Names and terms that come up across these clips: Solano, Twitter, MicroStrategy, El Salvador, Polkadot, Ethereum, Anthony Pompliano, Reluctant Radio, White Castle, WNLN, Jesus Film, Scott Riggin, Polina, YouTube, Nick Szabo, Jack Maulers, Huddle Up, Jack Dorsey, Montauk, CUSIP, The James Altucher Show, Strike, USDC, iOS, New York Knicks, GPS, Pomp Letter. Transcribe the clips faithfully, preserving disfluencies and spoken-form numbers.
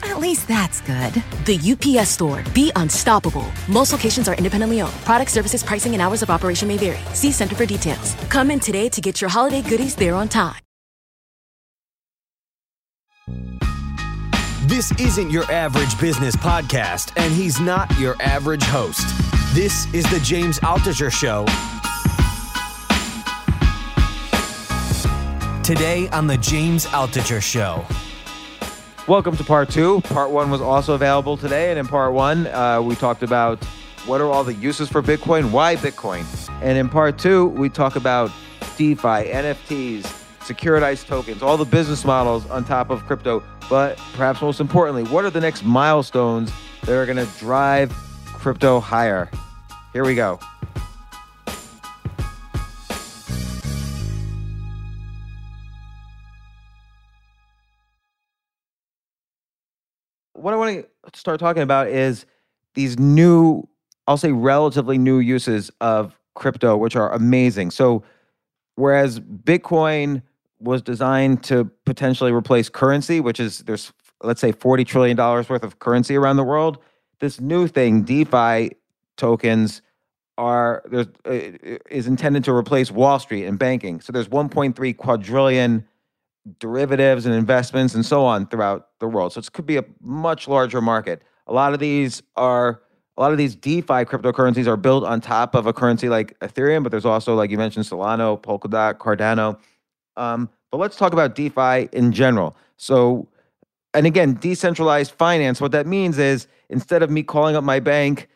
At least that's good. The U P S Store. Be unstoppable. Most locations are independently owned. Product, services, pricing, and hours of operation may vary. See Center for details. Come in today to get your holiday goodies there on time. This isn't your average business podcast, and he's not your average host. This is The James Altucher Show. Today on The James Altucher Show. Welcome to part two. Part one was also available today. And in part one, uh, we talked about what are all the uses for Bitcoin, why Bitcoin. And in part two, we talk about DeFi, N F Ts, securitized tokens, all the business models on top of crypto. But perhaps most importantly, what are the next milestones that are going to drive crypto higher? Here we go. What I want to start talking about is these new, I'll say relatively new uses of crypto, which are amazing. So whereas Bitcoin was designed to potentially replace currency, which is there's, let's say, forty trillion dollars worth of currency around the world, this new thing, DeFi tokens, are there's, is intended to replace Wall Street and banking. So there's one point three quadrillion derivatives and investments and so on throughout the world. So it could be a much larger market. A lot of these are, a lot of these DeFi cryptocurrencies are built on top of a currency like Ethereum, but there's also, like you mentioned, Solano, Polkadot, Cardano. Um, but let's talk about DeFi in general. So, and again, decentralized finance, what that means is instead of me calling up my bank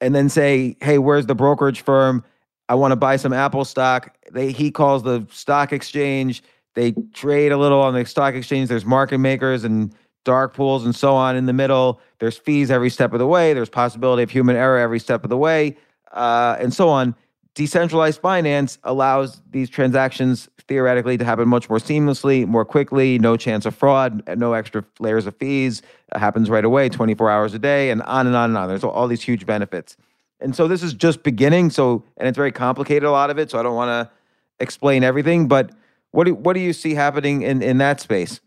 and then say, hey, where's the brokerage firm? I want to buy some Apple stock. They, he calls the stock exchange. They trade a little on the stock exchange. There's market makers and dark pools and so on in the middle. There's fees every step of the way. There's possibility of human error every step of the way, uh, and so on. Decentralized finance allows these transactions theoretically to happen much more seamlessly, more quickly, no chance of fraud, no extra layers of fees. It happens right away, twenty-four hours a day, and on and on and on. There's all these huge benefits. And so this is just beginning, So and it's very complicated, a lot of it, so I don't want to explain everything, but What do what do you see happening in, in that space?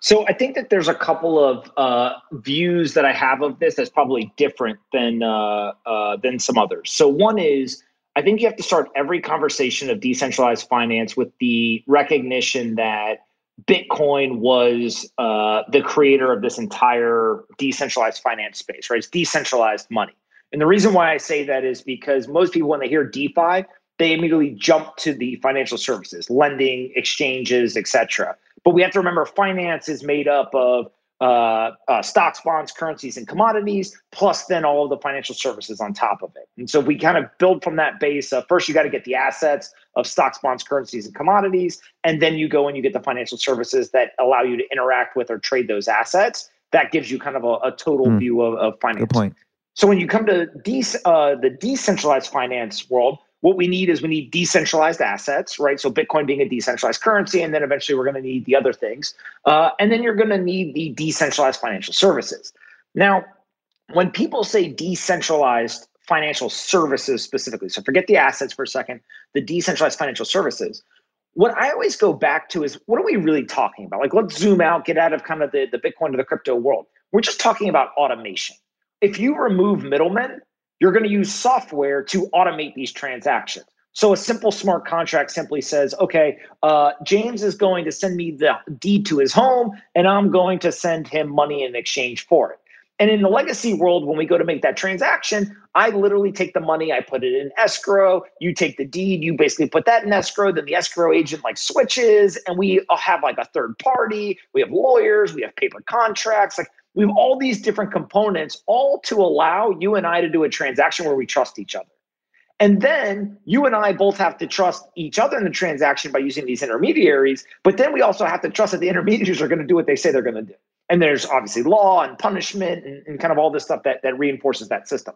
So I think that there's a couple of uh, views that I have of this that's probably different than uh, uh, than some others. So one is, I think you have to start every conversation of decentralized finance with the recognition that Bitcoin was uh, the creator of this entire decentralized finance space, right? It's decentralized money. And the reason why I say that is because most people, when they hear DeFi, they immediately jump to the financial services, lending, exchanges, et cetera. But we have to remember finance is made up of uh, uh, stocks, bonds, currencies, and commodities, plus then all of the financial services on top of it. And so we kind of build from that base. Uh, first, you got to get the assets of stocks, bonds, currencies, and commodities. And then you go and you get the financial services that allow you to interact with or trade those assets. That gives you kind of a, a total mm. view of, of finance. Good point. So when you come to de- uh, the decentralized finance world, what we need is we need decentralized assets, right? So Bitcoin being a decentralized currency, and then eventually we're going to need the other things. Uh, and then you're going to need the decentralized financial services. Now, when people say decentralized financial services specifically, so forget the assets for a second, the decentralized financial services, what I always go back to is, what are we really talking about? Like, let's zoom out, get out of kind of the, the Bitcoin to the crypto world. We're just talking about automation. If you remove middlemen, you're going to use software to automate these transactions. So a simple smart contract simply says, okay, uh, James is going to send me the deed to his home, and I'm going to send him money in exchange for it. And in the legacy world, when we go to make that transaction, I literally take the money, I put it in escrow, you take the deed, you basically put that in escrow, then the escrow agent like switches, and we have like a third party, we have lawyers, we have paper contracts, like we have all these different components, all to allow you and I to do a transaction where we trust each other. And then you and I both have to trust each other in the transaction by using these intermediaries, but then we also have to trust that the intermediaries are going to do what they say they're going to do. And there's obviously law and punishment and, and kind of all this stuff that, that reinforces that system.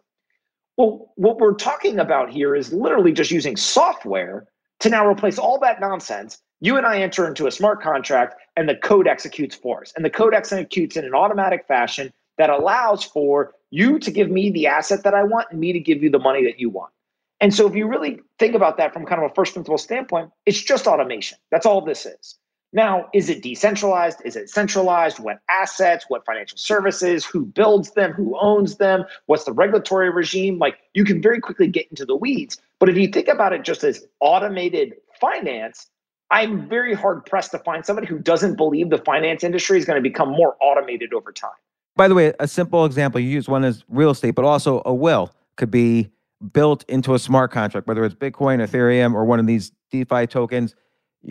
Well, what we're talking about here is literally just using software to now replace all that nonsense. You and I enter into a smart contract and the code executes for us. And the code executes in an automatic fashion that allows for you to give me the asset that I want and me to give you the money that you want. And so if you really think about that from kind of a first principle standpoint, it's just automation. That's all this is. Now, is it decentralized? Is it centralized? What assets? What financial services? Who builds them? Who owns them? What's the regulatory regime? Like, you can very quickly get into the weeds. But if you think about it just as automated finance, I'm very hard pressed to find somebody who doesn't believe the finance industry is going to become more automated over time. By the way, a simple example, you use one is real estate, but also a will could be built into a smart contract, whether it's Bitcoin, Ethereum, or one of these DeFi tokens.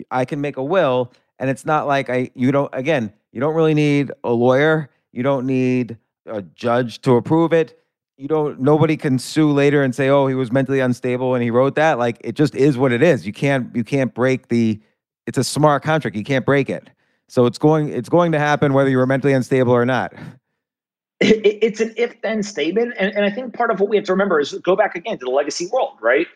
I can make a will, and it's not like I, you don't, again, you don't really need a lawyer. You don't need a judge to approve it. You don't, nobody can sue later and say, oh, he was mentally unstable and he wrote that. Like, it just is what it is. You can't, you can't break the, it's a smart contract. You can't break it. So it's going, it's going to happen whether you were mentally unstable or not. It's an if-then statement, and, and I think part of what we have to remember is go back again to the legacy world, right?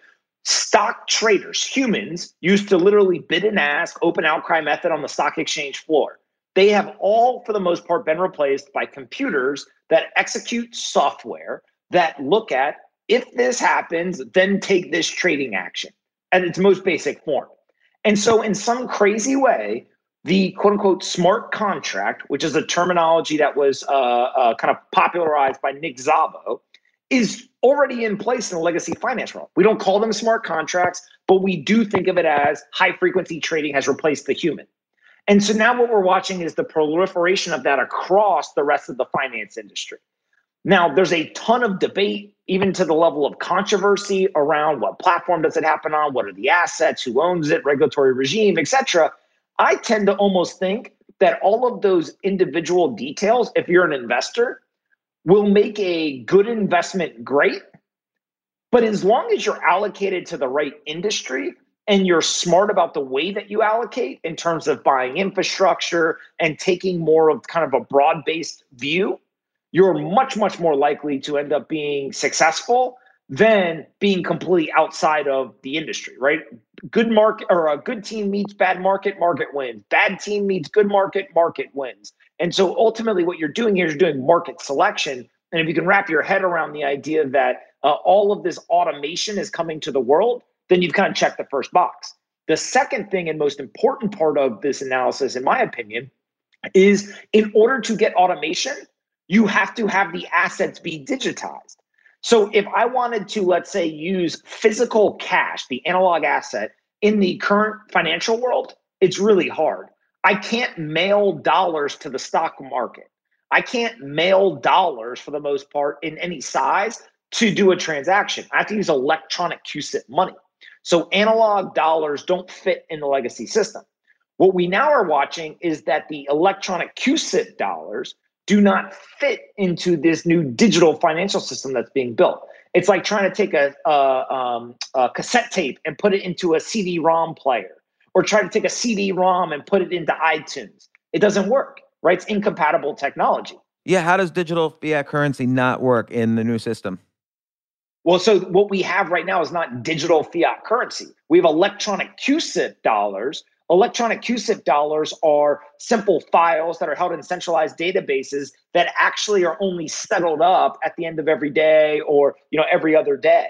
Stock traders, humans, used to literally bid and ask, open outcry method on the stock exchange floor. They have all, for the most part, been replaced by computers that execute software that look at, if this happens, then take this trading action at its most basic form. And so in some crazy way, the quote-unquote smart contract, which is a terminology that was uh, uh, kind of popularized by Nick Szabo, is already in place in the legacy finance world. We don't call them smart contracts, but we do think of it as high-frequency trading has replaced the human. And so now what we're watching is the proliferation of that across the rest of the finance industry. Now, there's a ton of debate, even to the level of controversy, around what platform does it happen on, what are the assets, who owns it, regulatory regime, et cetera. I tend to almost think that all of those individual details, if you're an investor, will make a good investment great. But as long as you're allocated to the right industry and you're smart about the way that you allocate in terms of buying infrastructure and taking more of kind of a broad-based view, you're much, much more likely to end up being successful than being completely outside of the industry, right? Good market or a good team meets bad market, market wins. Bad team meets good market, market wins. And so ultimately what you're doing here is you're doing market selection. And if you can wrap your head around the idea that uh, all of this automation is coming to the world, then you've kind of checked the first box. The second thing and most important part of this analysis, in my opinion, is in order to get automation, you have to have the assets be digitized. So if I wanted to, let's say, use physical cash, the analog asset, in the current financial world, it's really hard. I can't mail dollars to the stock market. I can't mail dollars, for the most part, in any size to do a transaction. I have to use electronic CUSIP money. So analog dollars don't fit in the legacy system. What we now are watching is that the electronic CUSIP dollars do not fit into this new digital financial system that's being built. It's like trying to take a, a, um, a cassette tape and put it into a C D ROM player, or try to take a C D ROM and put it into iTunes. It doesn't work, right? It's incompatible technology. Yeah, how does digital fiat currency not work in the new system? Well, so what we have right now is not digital fiat currency. We have electronic CUSIP dollars. Electronic CUSIP dollars are simple files that are held in centralized databases that actually are only settled up at the end of every day, or you know, every other day.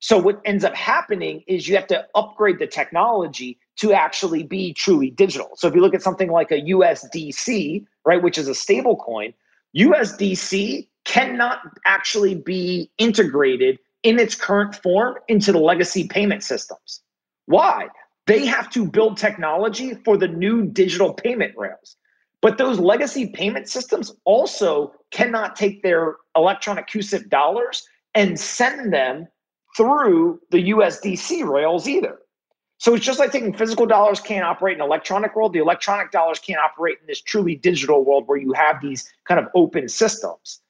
So what ends up happening is you have to upgrade the technology to actually be truly digital. So if you look at something like a U S D C, right, which is a stable coin, U S D C cannot actually be integrated in its current form into the legacy payment systems. Why? They have to build technology for the new digital payment rails. But those legacy payment systems also cannot take their electronic CUSIP dollars and send them through the U S D C rails either. So it's just like taking physical dollars can't operate in an electronic world. The electronic dollars can't operate in this truly digital world where you have these kind of open systems.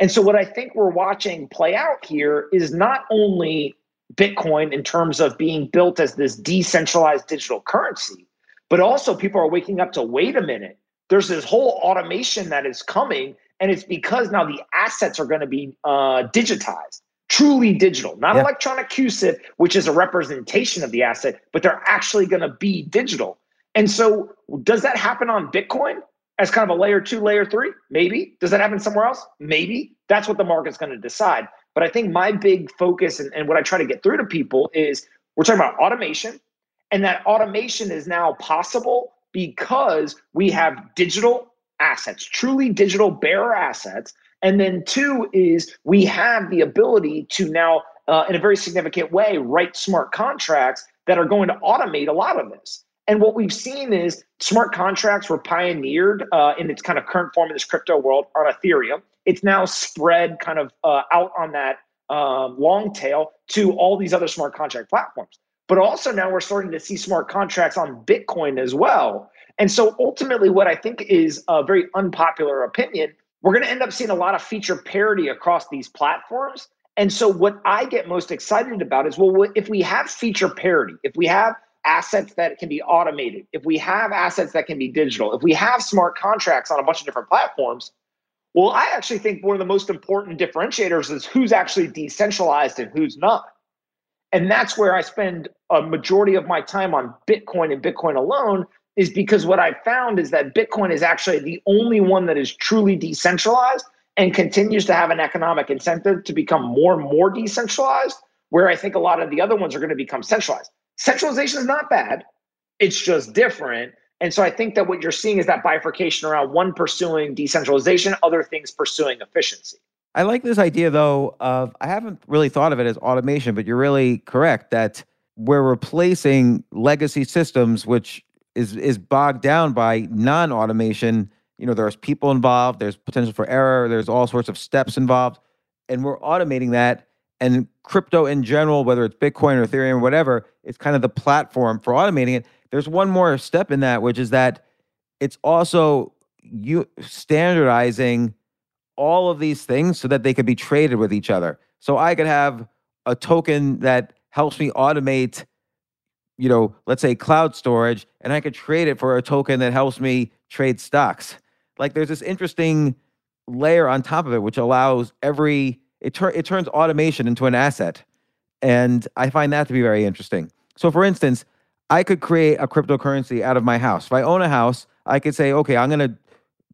And so what I think we're watching play out here is not only Bitcoin in terms of being built as this decentralized digital currency, but also people are waking up to, wait a minute, there's this whole automation that is coming, and it's because now the assets are going to be uh, digitized, truly digital, not yeah. electronic CUSIP, which is a representation of the asset, but they're actually going to be digital. And so does that happen on Bitcoin as kind of a layer two, layer three? Maybe. Does that happen somewhere else? Maybe. That's what the market's going to decide. But I think my big focus and, and what I try to get through to people is we're talking about automation, and that automation is now possible because we have digital assets, truly digital bearer assets. And then two is we have the ability to now, uh, in a very significant way, write smart contracts that are going to automate a lot of this. And what we've seen is smart contracts were pioneered uh, in its kind of current form in this crypto world on Ethereum. It's now spread kind of uh, out on that uh, long tail to all these other smart contract platforms. But also now we're starting to see smart contracts on Bitcoin as well. And so ultimately what I think is a very unpopular opinion, we're going to end up seeing a lot of feature parity across these platforms. And so what I get most excited about is, well, if we have feature parity, if we have assets that can be automated, if we have assets that can be digital, if we have smart contracts on a bunch of different platforms, well, I actually think one of the most important differentiators is who's actually decentralized and who's not. And that's where I spend a majority of my time on Bitcoin and Bitcoin alone, is because what I found is that Bitcoin is actually the only one that is truly decentralized and continues to have an economic incentive to become more and more decentralized, where I think a lot of the other ones are going to become centralized. Centralization is not bad. It's just different. And so I think that what you're seeing is that bifurcation around one pursuing decentralization, other things pursuing efficiency. I like this idea, though, of, I haven't really thought of it as automation, but you're really correct that we're replacing legacy systems, which is is bogged down by non-automation. You know, there's people involved, there's potential for error, there's all sorts of steps involved, and we're automating that. And crypto in general, whether it's Bitcoin or Ethereum or whatever, it's kind of the platform for automating it. There's one more step in that, which is that it's also you standardizing all of these things so that they could be traded with each other. So I could have a token that helps me automate, you know, let's say cloud storage, and I could trade it for a token that helps me trade stocks. Like, there's this interesting layer on top of it, which allows every, it, tur it turns automation into an asset. And I find that to be very interesting. So for instance, I could create a cryptocurrency out of my house. If I own a house, I could say, okay, I'm going to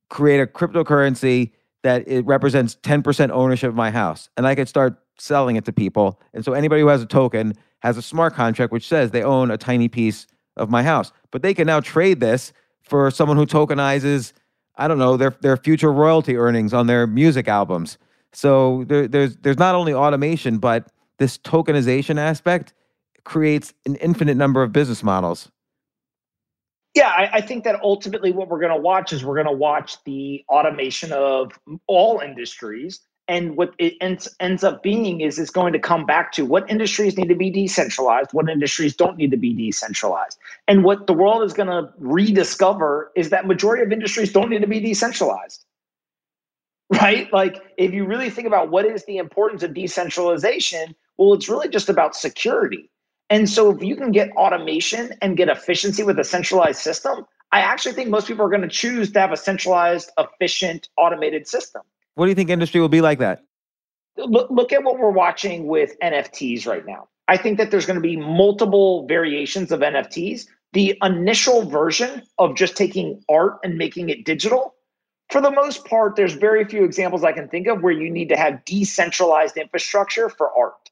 create a cryptocurrency that it represents ten percent ownership of my house. And I could start selling it to people. And so anybody who has a token has a smart contract which says they own a tiny piece of my house. But they can now trade this for someone who tokenizes, I don't know, their, their future royalty earnings on their music albums. So there, there's, there's not only automation, but this tokenization aspect creates an infinite number of business models. Yeah, I, I think that ultimately what we're going to watch is we're going to watch the automation of all industries. And what it ends, ends up being is it's going to come back to what industries need to be decentralized, what industries don't need to be decentralized. And what the world is going to rediscover is that majority of industries don't need to be decentralized. Right? Like, if you really think about what is the importance of decentralization, well, it's really just about security. And so if you can get automation and get efficiency with a centralized system, I actually think most people are going to choose to have a centralized, efficient, automated system. What do you think industry will be like that? Look, look at what we're watching with N F Ts right now. I think that there's going to be multiple variations of N F Ts. The initial version of just taking art and making it digital, for the most part, there's very few examples I can think of where you need to have decentralized infrastructure for art,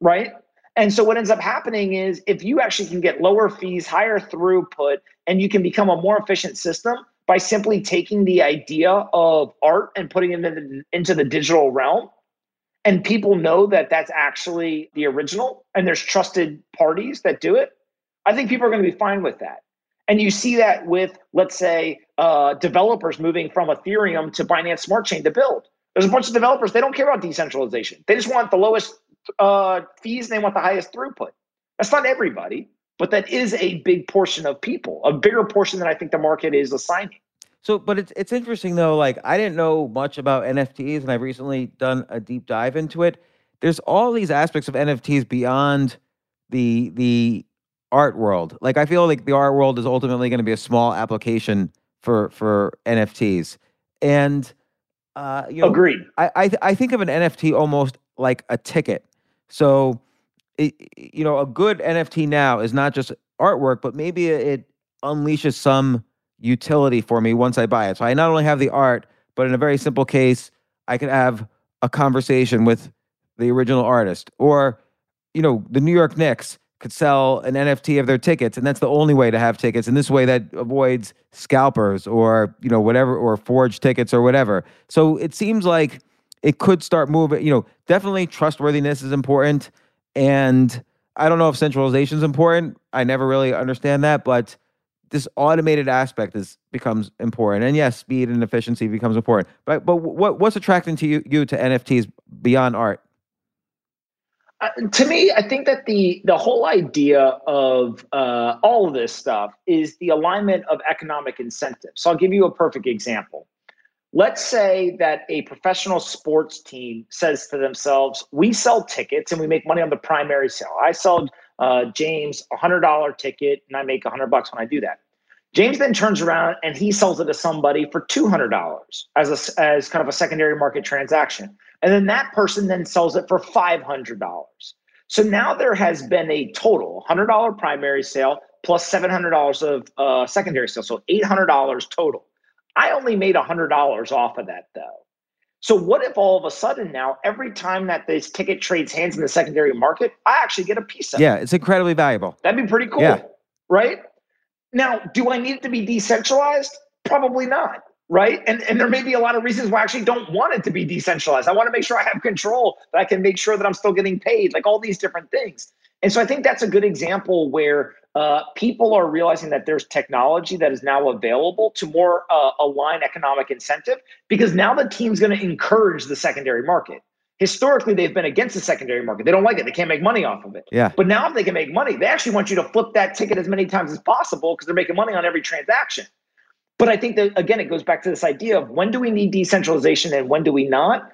right? And so what ends up happening is if you actually can get lower fees, higher throughput, and you can become a more efficient system by simply taking the idea of art and putting it in the, into the digital realm, and people know that that's actually the original and there's trusted parties that do it, I think people are going to be fine with that. And you see that with, let's say, uh, developers moving from Ethereum to Binance Smart Chain to build. There's a bunch of developers, they don't care about decentralization. They just want the lowest uh, fees and they want the highest throughput. That's not everybody, but that is a big portion of people, a bigger portion than I think the market is assigning. So, but it's, it's interesting though, like I didn't know much about N F Ts and I've recently done a deep dive into it. There's all these aspects of N F Ts beyond the, the art world. Like I feel like the art world is ultimately going to be a small application for, for N F Ts. And uh, you know, agreed. I, I, I think of an N F T almost like a ticket. So, it, you know, a good N F T now is not just artwork, but maybe it unleashes some utility for me once I buy it. So I not only have the art, but in a very simple case, I could have a conversation with the original artist. Or, you know, the New York Knicks could sell an N F T of their tickets, and that's the only way to have tickets. And this way that avoids scalpers or, you know, whatever, or forged tickets or whatever. So it seems like it could start moving, you know, definitely trustworthiness is important. And I don't know if centralization is important. I never really understand that, but this automated aspect is becomes important, and yes, speed and efficiency becomes important. But but what what's attracting to you, you to N F Ts beyond art? Uh, to me, I think that the the whole idea of uh, all of this stuff is the alignment of economic incentives. So I'll give you a perfect example. Let's say that a professional sports team says to themselves, "We sell tickets and we make money on the primary sale. I sell." Uh, James, a hundred dollar ticket, and I make a hundred bucks when I do that. James then turns around and he sells it to somebody for two hundred dollars as a, as kind of a secondary market transaction, and then that person then sells it for five hundred dollars. So now there has been a total hundred dollar primary sale plus seven hundred dollars of uh, secondary sale, so eight hundred dollars total. I only made a hundred dollars off of that though. So what if all of a sudden now, every time that this ticket trades hands in the secondary market, I actually get a piece of it? Yeah, it's incredibly valuable. That'd be pretty cool, yeah. Right? Now, do I need it to be decentralized? Probably not, right? And, and there may be a lot of reasons why I actually don't want it to be decentralized. I want to make sure I have control, that I can make sure that I'm still getting paid, like all these different things. And so I think that's a good example where uh, people are realizing that there's technology that is now available to more uh, align economic incentive, because now the team's going to encourage the secondary market. Historically, they've been against the secondary market. They don't like it. They can't make money off of it. Yeah. But now if they can make money, they actually want you to flip that ticket as many times as possible because they're making money on every transaction. But I think that, again, it goes back to this idea of when do we need decentralization and when do we not?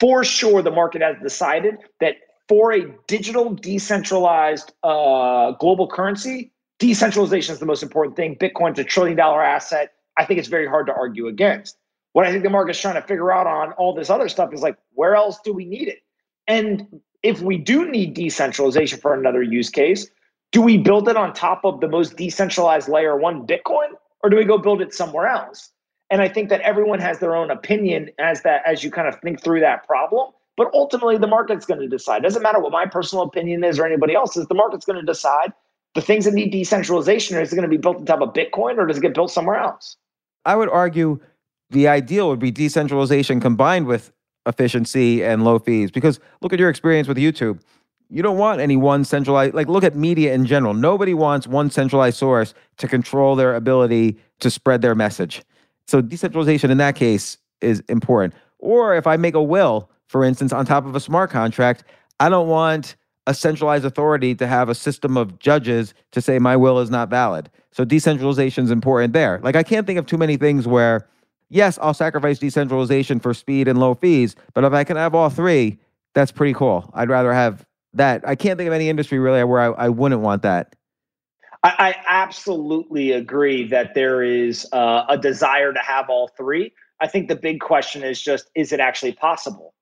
For sure, the market has decided that for a digital decentralized uh, global currency, decentralization is the most important thing. Bitcoin's a trillion dollar asset. I think it's very hard to argue against. What I think the market's trying to figure out on all this other stuff is like, where else do we need it? And if we do need decentralization for another use case, do we build it on top of the most decentralized layer one, Bitcoin, or do we go build it somewhere else? And I think that everyone has their own opinion as that, as you kind of think through that problem. But ultimately, the market's going to decide. It doesn't matter what my personal opinion is or anybody else's. The market's going to decide the things that need decentralization. Or is it going to be built on top of Bitcoin, or does it get built somewhere else? I would argue the ideal would be decentralization combined with efficiency and low fees. Because look at your experience with YouTube. You don't want any one centralized, like look at media in general. Nobody wants one centralized source to control their ability to spread their message. So decentralization in that case is important. Or if I make a will, for instance, on top of a smart contract, I don't want a centralized authority to have a system of judges to say my will is not valid. So decentralization is important there. Like I can't think of too many things where, yes, I'll sacrifice decentralization for speed and low fees, but if I can have all three, that's pretty cool. I'd rather have that. I can't think of any industry really where I, I wouldn't want that. I, I absolutely agree that there is uh, a desire to have all three. I think the big question is just, is it actually possible?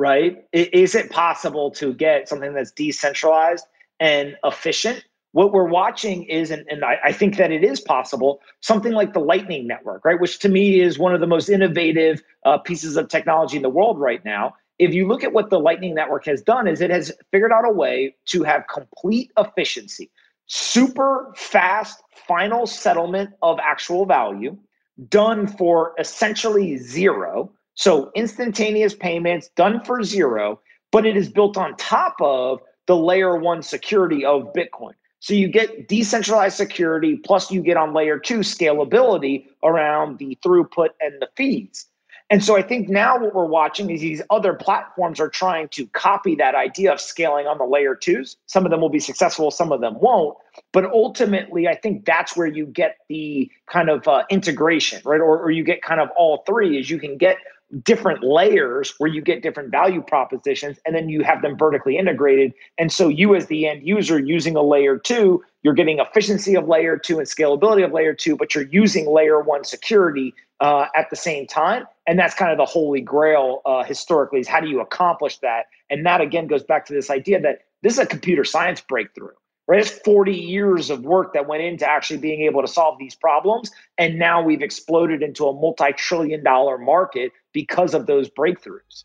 Right? Is it possible to get something that's decentralized and efficient? What we're watching is, and, and I, I think that it is possible, something like the Lightning Network, right? Which to me is one of the most innovative uh, pieces of technology in the world right now. If you look at what the Lightning Network has done, is it has figured out a way to have complete efficiency, super fast final settlement of actual value done for essentially zero. So instantaneous payments done for zero, but it is built on top of the layer one security of Bitcoin. So you get decentralized security, plus you get on layer two scalability around the throughput and the fees. And so I think now what we're watching is these other platforms are trying to copy that idea of scaling on the layer twos. Some of them will be successful, some of them won't. But ultimately, I think that's where you get the kind of uh, integration, right? Or, or you get kind of all three, is you can get different layers where you get different value propositions, and then you have them vertically integrated. And so you as the end user using a layer two, you're getting efficiency of layer two and scalability of layer two, but you're using layer one security uh, at the same time. And that's kind of the holy grail uh, historically, is how do you accomplish that? And that again goes back to this idea that this is a computer science breakthrough. Right? It's forty years of work that went into actually being able to solve these problems. And now we've exploded into a multi-trillion dollar market because of those breakthroughs.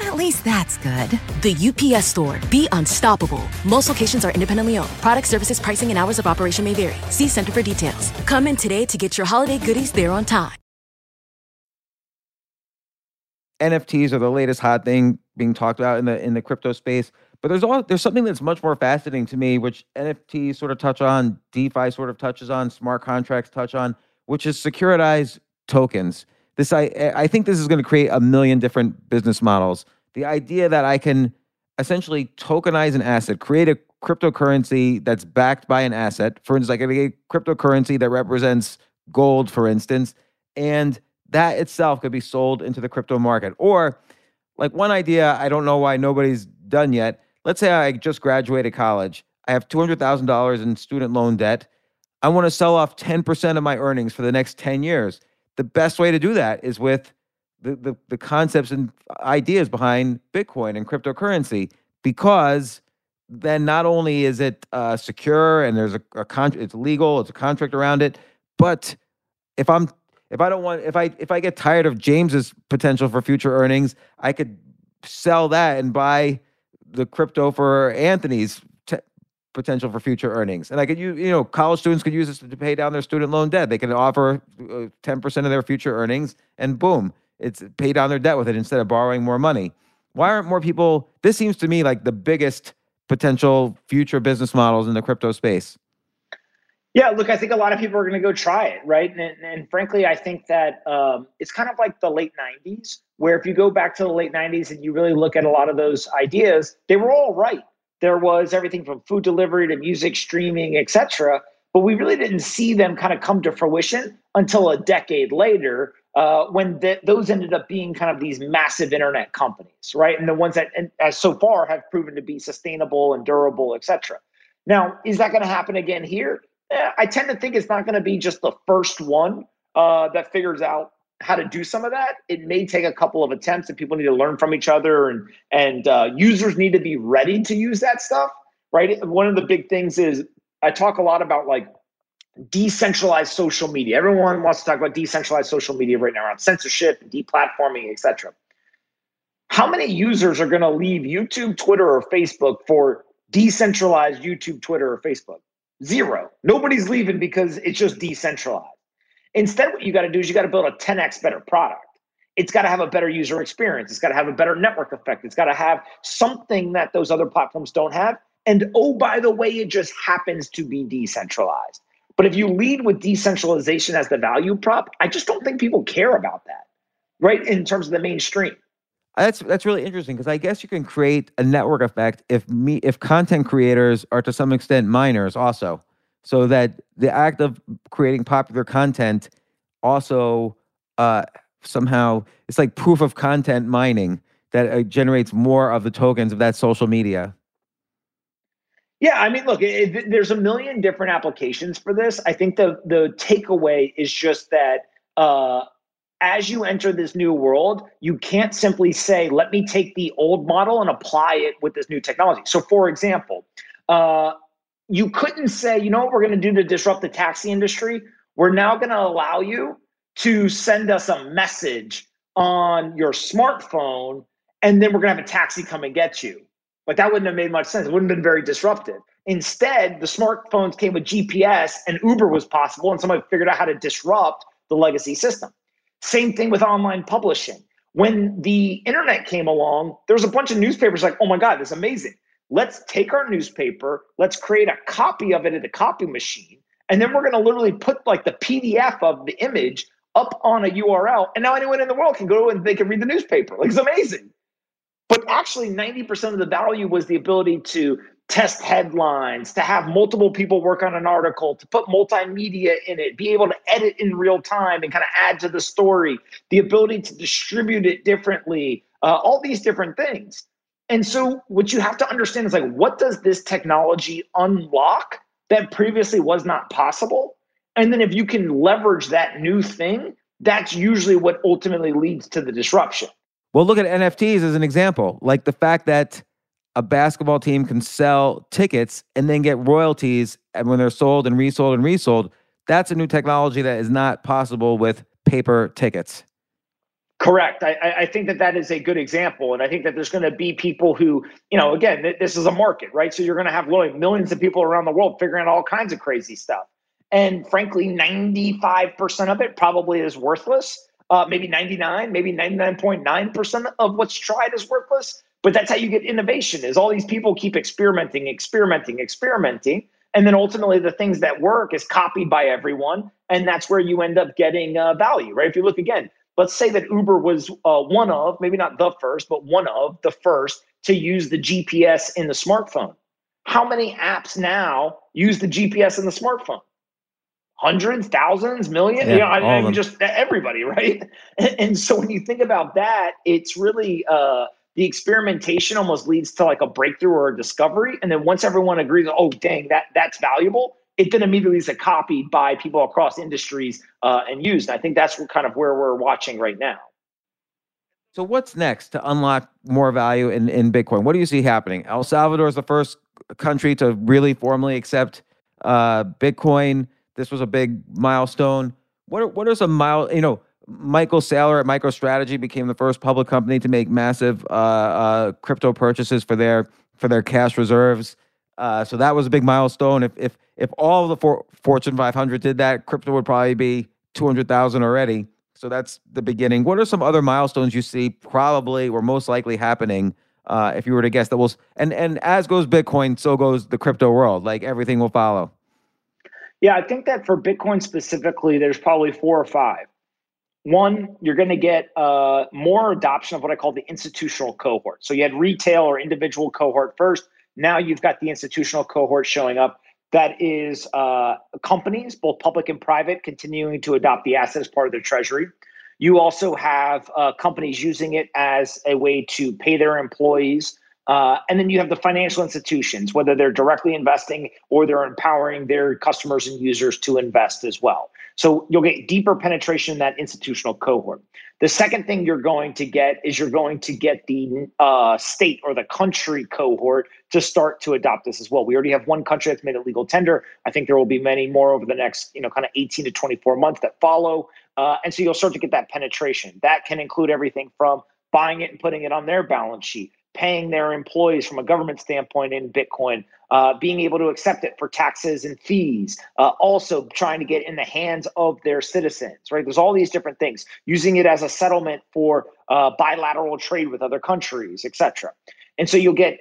At least that's good. The U P S Store. Be unstoppable. Most locations are independently owned. Product, services, pricing, and hours of operation may vary. See center for details. Come in today to get your holiday goodies there on time. N F Ts are the latest hot thing being talked about in the in the crypto space. But there's all there's something that's much more fascinating to me, which N F Ts sort of touch on, DeFi sort of touches on, smart contracts touch on, which is securitized tokens. This I I think this is going to create a million different business models. The idea that I can essentially tokenize an asset, create a cryptocurrency that's backed by an asset. For instance, I can create a cryptocurrency that represents gold, for instance, and that itself could be sold into the crypto market. Or, like one idea, I don't know why nobody's done yet. Let's say I just graduated college. I have two hundred thousand dollars in student loan debt. I want to sell off ten percent of my earnings for the next ten years. The best way to do that is with the, the, the concepts and ideas behind Bitcoin and cryptocurrency, because then not only is it uh, secure and there's a, a con- it's legal, it's a contract around it, but if I'm if I don't want if I if I get tired of James's potential for future earnings, I could sell that and buy the crypto for Anthony's t- potential for future earnings. And I could use, you know, college students could use this to pay down their student loan debt. They can offer ten percent of their future earnings and boom, it's pay down their debt with it instead of borrowing more money. Why aren't more people, this seems to me like the biggest potential future business models in the crypto space. Yeah, look, I think a lot of people are going to go try it, right? And, and, and frankly, I think that um, it's kind of like the late nineties, where if you go back to the late nineties and you really look at a lot of those ideas, they were all right. There was everything from food delivery to music streaming, et cetera. But we really didn't see them kind of come to fruition until a decade later, uh, when the, those ended up being kind of these massive internet companies, right? And the ones that and, as so far have proven to be sustainable and durable, et cetera. Now, is that going to happen again here? I tend to think it's not going to be just the first one uh, that figures out how to do some of that. It may take a couple of attempts, and people need to learn from each other, and and uh, users need to be ready to use that stuff, right? One of the big things is I talk a lot about like decentralized social media. Everyone wants to talk about decentralized social media right now around censorship, deplatforming, et cetera. How many users are going to leave YouTube, Twitter, or Facebook for decentralized YouTube, Twitter, or Facebook? Zero. Nobody's leaving because it's just decentralized. Instead, what you got to do is you got to build a ten x better product. It's got to have a better user experience. It's got to have a better network effect. It's got to have something that those other platforms don't have. And oh, by the way, it just happens to be decentralized. But if you lead with decentralization as the value prop, I just don't think people care about that, right? In terms of the mainstream. That's that's really interesting, because I guess you can create a network effect if me if content creators are to some extent miners also, so that the act of creating popular content also uh, somehow it's like proof of content mining that uh, generates more of the tokens of that social media. Yeah, I mean, look, it, it, there's a million different applications for this. I think the the takeaway is just that. Uh, As you enter this new world, you can't simply say, let me take the old model and apply it with this new technology. So for example, uh, you couldn't say, you know what we're going to do to disrupt the taxi industry? We're now going to allow you to send us a message on your smartphone, and then we're going to have a taxi come and get you. But that wouldn't have made much sense. It wouldn't have been very disruptive. Instead, the smartphones came with G P S, and Uber was possible, and somebody figured out how to disrupt the legacy system. Same thing with online publishing. When the internet came along, there was a bunch of newspapers like, oh my God, this is amazing. Let's take our newspaper, let's create a copy of it at the copy machine, and then we're gonna literally put like the P D F of the image up on a U R L, and now anyone in the world can go and they can read the newspaper. Like, it's amazing. But actually ninety percent of the value was the ability to test headlines, to have multiple people work on an article, to put multimedia in it, be able to edit in real time and kind of add to the story, the ability to distribute it differently, uh, all these different things. And so what you have to understand is, like, what does this technology unlock that previously was not possible? And then if you can leverage that new thing, that's usually what ultimately leads to the disruption. Well, look at N F Ts as an example, like the fact that a basketball team can sell tickets and then get royalties, and when they're sold and resold and resold, that's a new technology that is not possible with paper tickets. Correct. I, I think that that is a good example. And I think that there's going to be people who, you know, again, this is a market, right? So you're going to have like millions of people around the world figuring out all kinds of crazy stuff. And frankly, ninety-five percent of it probably is worthless. Uh, maybe ninety-nine, maybe ninety-nine point nine percent of what's tried is worthless. But that's how you get innovation, is all these people keep experimenting, experimenting, experimenting. And then ultimately the things that work is copied by everyone. And that's where you end up getting uh, value, right? If you look again, let's say that Uber was uh, one of, maybe not the first, but one of the first to use the G P S in the smartphone. How many apps now use the G P S in the smartphone? Hundreds, thousands, millions, yeah, you know, I mean, just everybody, right? And, and so when you think about that, it's really uh, the experimentation almost leads to like a breakthrough or a discovery. And then once everyone agrees, oh, dang, that that's valuable, it then immediately is copied by people across industries uh, and used. I think that's what kind of where we're watching right now. So what's next to unlock more value in, in Bitcoin? What do you see happening? El Salvador is the first country to really formally accept uh, Bitcoin. This was a big milestone. What are, what are some mile? You know, Michael Saylor at MicroStrategy became the first public company to make massive uh, uh, crypto purchases for their for their cash reserves. Uh, so that was a big milestone. If if if all of the for, Fortune five hundred did that, crypto would probably be two hundred thousand already. So that's the beginning. What are some other milestones you see probably or most likely happening? Uh, if you were to guess that will, and and as goes Bitcoin, so goes the crypto world. Like everything will follow. Yeah, I think that for Bitcoin specifically, there's probably four or five. One, you're going to get uh, more adoption of what I call the institutional cohort. So you had retail or individual cohort first. Now you've got the institutional cohort showing up. That is uh, companies, both public and private, continuing to adopt the asset as part of their treasury. You also have uh, companies using it as a way to pay their employees. Uh, and then you have the financial institutions, whether they're directly investing or they're empowering their customers and users to invest as well. So you'll get deeper penetration in that institutional cohort. The second thing you're going to get is you're going to get the uh, state or the country cohort to start to adopt this as well. We already have one country that's made a legal tender. I think there will be many more over the next, you know, kind of eighteen to twenty-four months that follow. Uh, and so you'll start to get that penetration. That can include everything from buying it and putting it on their balance sheet, paying their employees from a government standpoint in Bitcoin, uh, being able to accept it for taxes and fees, uh, also trying to get in the hands of their citizens, right? There's all these different things, using it as a settlement for uh, bilateral trade with other countries, et cetera. And so you'll get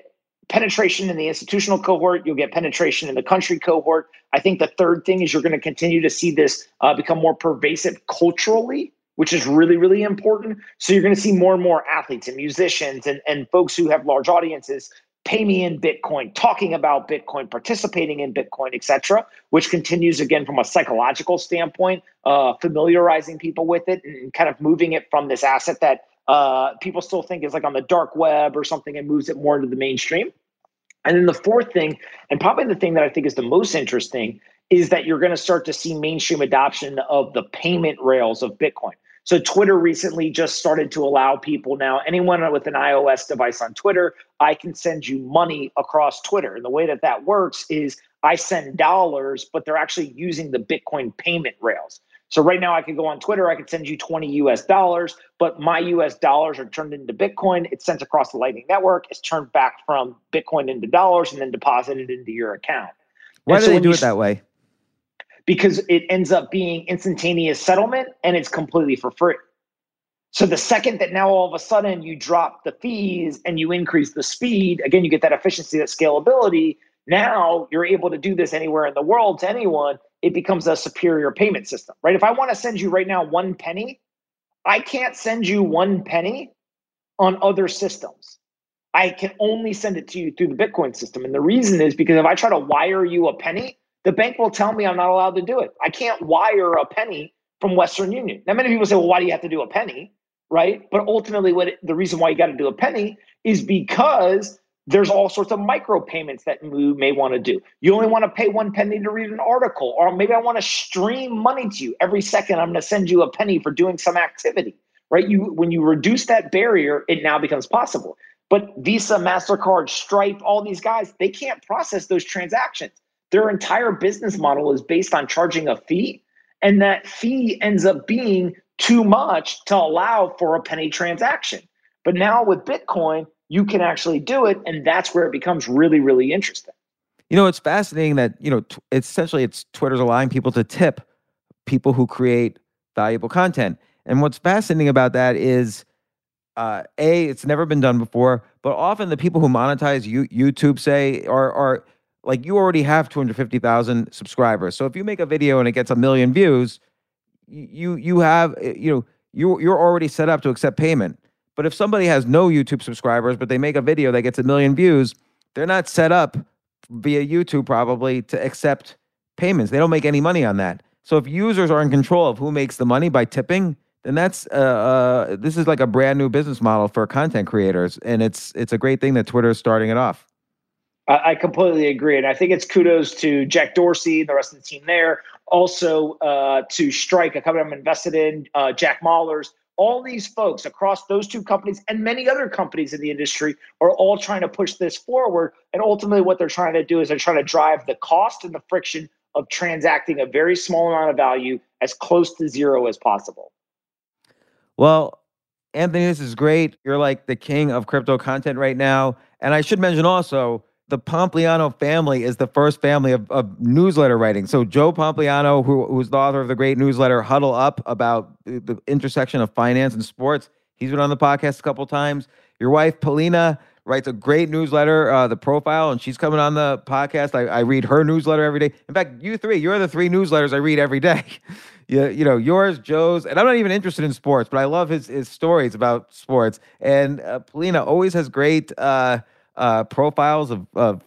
penetration in the institutional cohort, you'll get penetration in the country cohort. I think the third thing is you're going to continue to see this uh, become more pervasive culturally, which is really, really important. So you're going to see more and more athletes and musicians and, and folks who have large audiences pay me in Bitcoin, talking about Bitcoin, participating in Bitcoin, et cetera, which continues, again, from a psychological standpoint, uh, familiarizing people with it and kind of moving it from this asset that uh, people still think is like on the dark web or something and moves it more into the mainstream. And then the fourth thing, and probably the thing that I think is the most interesting, is that you're going to start to see mainstream adoption of the payment rails of Bitcoin. So Twitter recently just started to allow people now, anyone with an iOS device on Twitter, I can send you money across Twitter. And the way that that works is I send dollars, but they're actually using the Bitcoin payment rails. So right now I could go on Twitter, I could send you twenty U S dollars, but my U S dollars are turned into Bitcoin. It's sent across the Lightning Network. It's turned back from Bitcoin into dollars and then deposited into your account. Why do they do it that way? Because it ends up being instantaneous settlement and it's completely for free. So the second that now all of a sudden you drop the fees and you increase the speed, again, you get that efficiency, that scalability. Now you're able to do this anywhere in the world to anyone. It becomes a superior payment system, right? If I want to send you right now one penny, I can't send you one penny on other systems. I can only send it to you through the Bitcoin system. And the reason is because if I try to wire you a penny, the bank will tell me I'm not allowed to do it. I can't wire a penny from Western Union. Now, many people say, well, why do you have to do a penny, right? But ultimately, what it, the reason why you got to do a penny is because there's all sorts of micropayments that you may want to do. You only want to pay one penny to read an article, or maybe I want to stream money to you. Every second, I'm going to send you a penny for doing some activity, right? You, when you reduce that barrier, it now becomes possible. But Visa, MasterCard, Stripe, all these guys, they can't process those transactions. Their entire business model is based on charging a fee, and that fee ends up being too much to allow for a penny transaction. But now with Bitcoin, you can actually do it, and that's where it becomes really, really interesting. You know, it's fascinating that, you know, it's essentially it's Twitter's allowing people to tip people who create valuable content. And what's fascinating about that is, uh, A, it's never been done before, but often the people who monetize you, YouTube say are, are like, you already have two hundred fifty thousand subscribers. So if you make a video and it gets a million views, you you have, you know, you, you're already set up to accept payment. But if somebody has no YouTube subscribers, but they make a video that gets a million views, they're not set up via YouTube probably to accept payments. They don't make any money on that. So if users are in control of who makes the money by tipping, then that's uh, uh, this is like a brand new business model for content creators, and it's it's a great thing that Twitter is starting it off. I completely agree, and I think it's kudos to Jack Dorsey and the rest of the team there. Also uh, to Strike, a company I'm invested in, uh, Jack Maulers. All these folks across those two companies and many other companies in the industry are all trying to push this forward. And ultimately what they're trying to do is they're trying to drive the cost and the friction of transacting a very small amount of value as close to zero as possible. Well, Anthony, this is great. You're like the king of crypto content right now. And I should mention also, the Pompliano family is the first family of, of newsletter writing. So Joe Pompliano, who, who's the author of the great newsletter Huddle Up about the intersection of finance and sports, he's been on the podcast a couple of times. Your wife, Polina, writes a great newsletter, uh, The Profile, and she's coming on the podcast. I, I read her newsletter every day. In fact, you three, you're the three newsletters I read every day. you, you know, yours, Joe's, and I'm not even interested in sports, but I love his, his stories about sports. And uh, Polina always has great... Uh, Uh, profiles of, of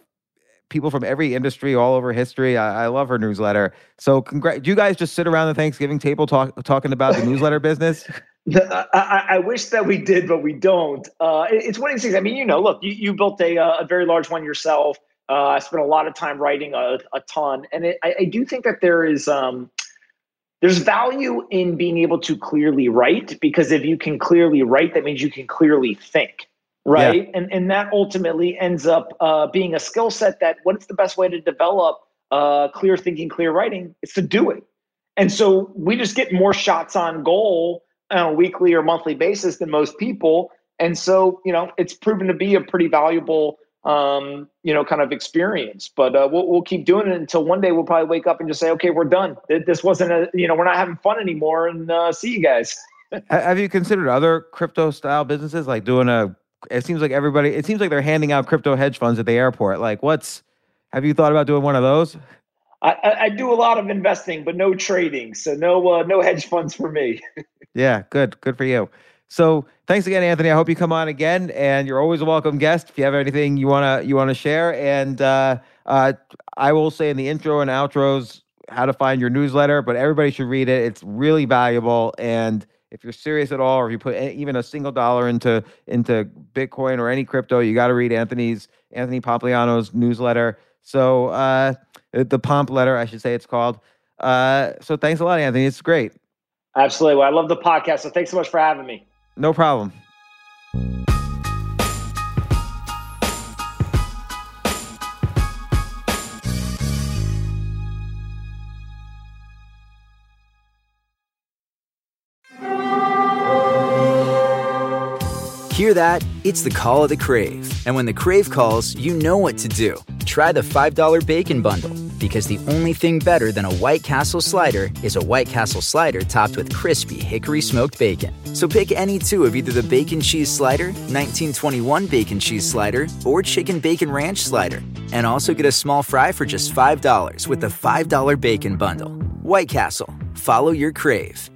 people from every industry all over history. I, I love her newsletter. So congrats. Do you guys just sit around the Thanksgiving table talk, talking about the newsletter business? The, I, I wish that we did, but we don't. Uh, it, it's one of these things. I mean, you know, look, you, you built a, a very large one yourself. Uh, I spent a lot of time writing a, a ton. And it, I, I do think that there is um, there's value in being able to clearly write, because if you can clearly write, that means you can clearly think. Right. Yeah. And and that ultimately ends up uh, being a skill set that what's the best way to develop uh, clear thinking, clear writing? It's to do it. And so we just get more shots on goal on a weekly or monthly basis than most people. And so, you know, it's proven to be a pretty valuable, um, you know, kind of experience. But uh, we'll, we'll keep doing it until one day we'll probably wake up and just say, OK, we're done. This wasn't a, you know, we're not having fun anymore. And uh, see you guys. Have you considered other crypto style businesses, like doing a It seems like everybody, it seems like they're handing out crypto hedge funds at the airport. Like, what's, have you thought about doing one of those? I, I do a lot of investing, but no trading. So no, uh, no hedge funds for me. Yeah, good. Good for you. So thanks again, Anthony. I hope you come on again, and you're always a welcome guest. If you have anything you want to, you want to share. And uh, uh, I will say in the intro and outros, how to find your newsletter, but everybody should read it. It's really valuable. And if you're serious at all, or if you put even a single dollar into into Bitcoin or any crypto, you got to read Anthony's Anthony Pompliano's newsletter. So uh, the Pomp Letter, I should say it's called. Uh, so thanks a lot, Anthony. It's great. Absolutely. Well, I love the podcast. So thanks so much for having me. No problem. Hear that? It's the call of the Crave. And when the Crave calls, you know what to do. Try the five dollar Bacon Bundle, because the only thing better than a White Castle slider is a White Castle slider topped with crispy hickory-smoked bacon. So pick any two of either the Bacon Cheese Slider, nineteen twenty-one Bacon Cheese Slider, or Chicken Bacon Ranch Slider, and also get a small fry for just five dollars with the five dollar Bacon Bundle. White Castle. Follow your Crave.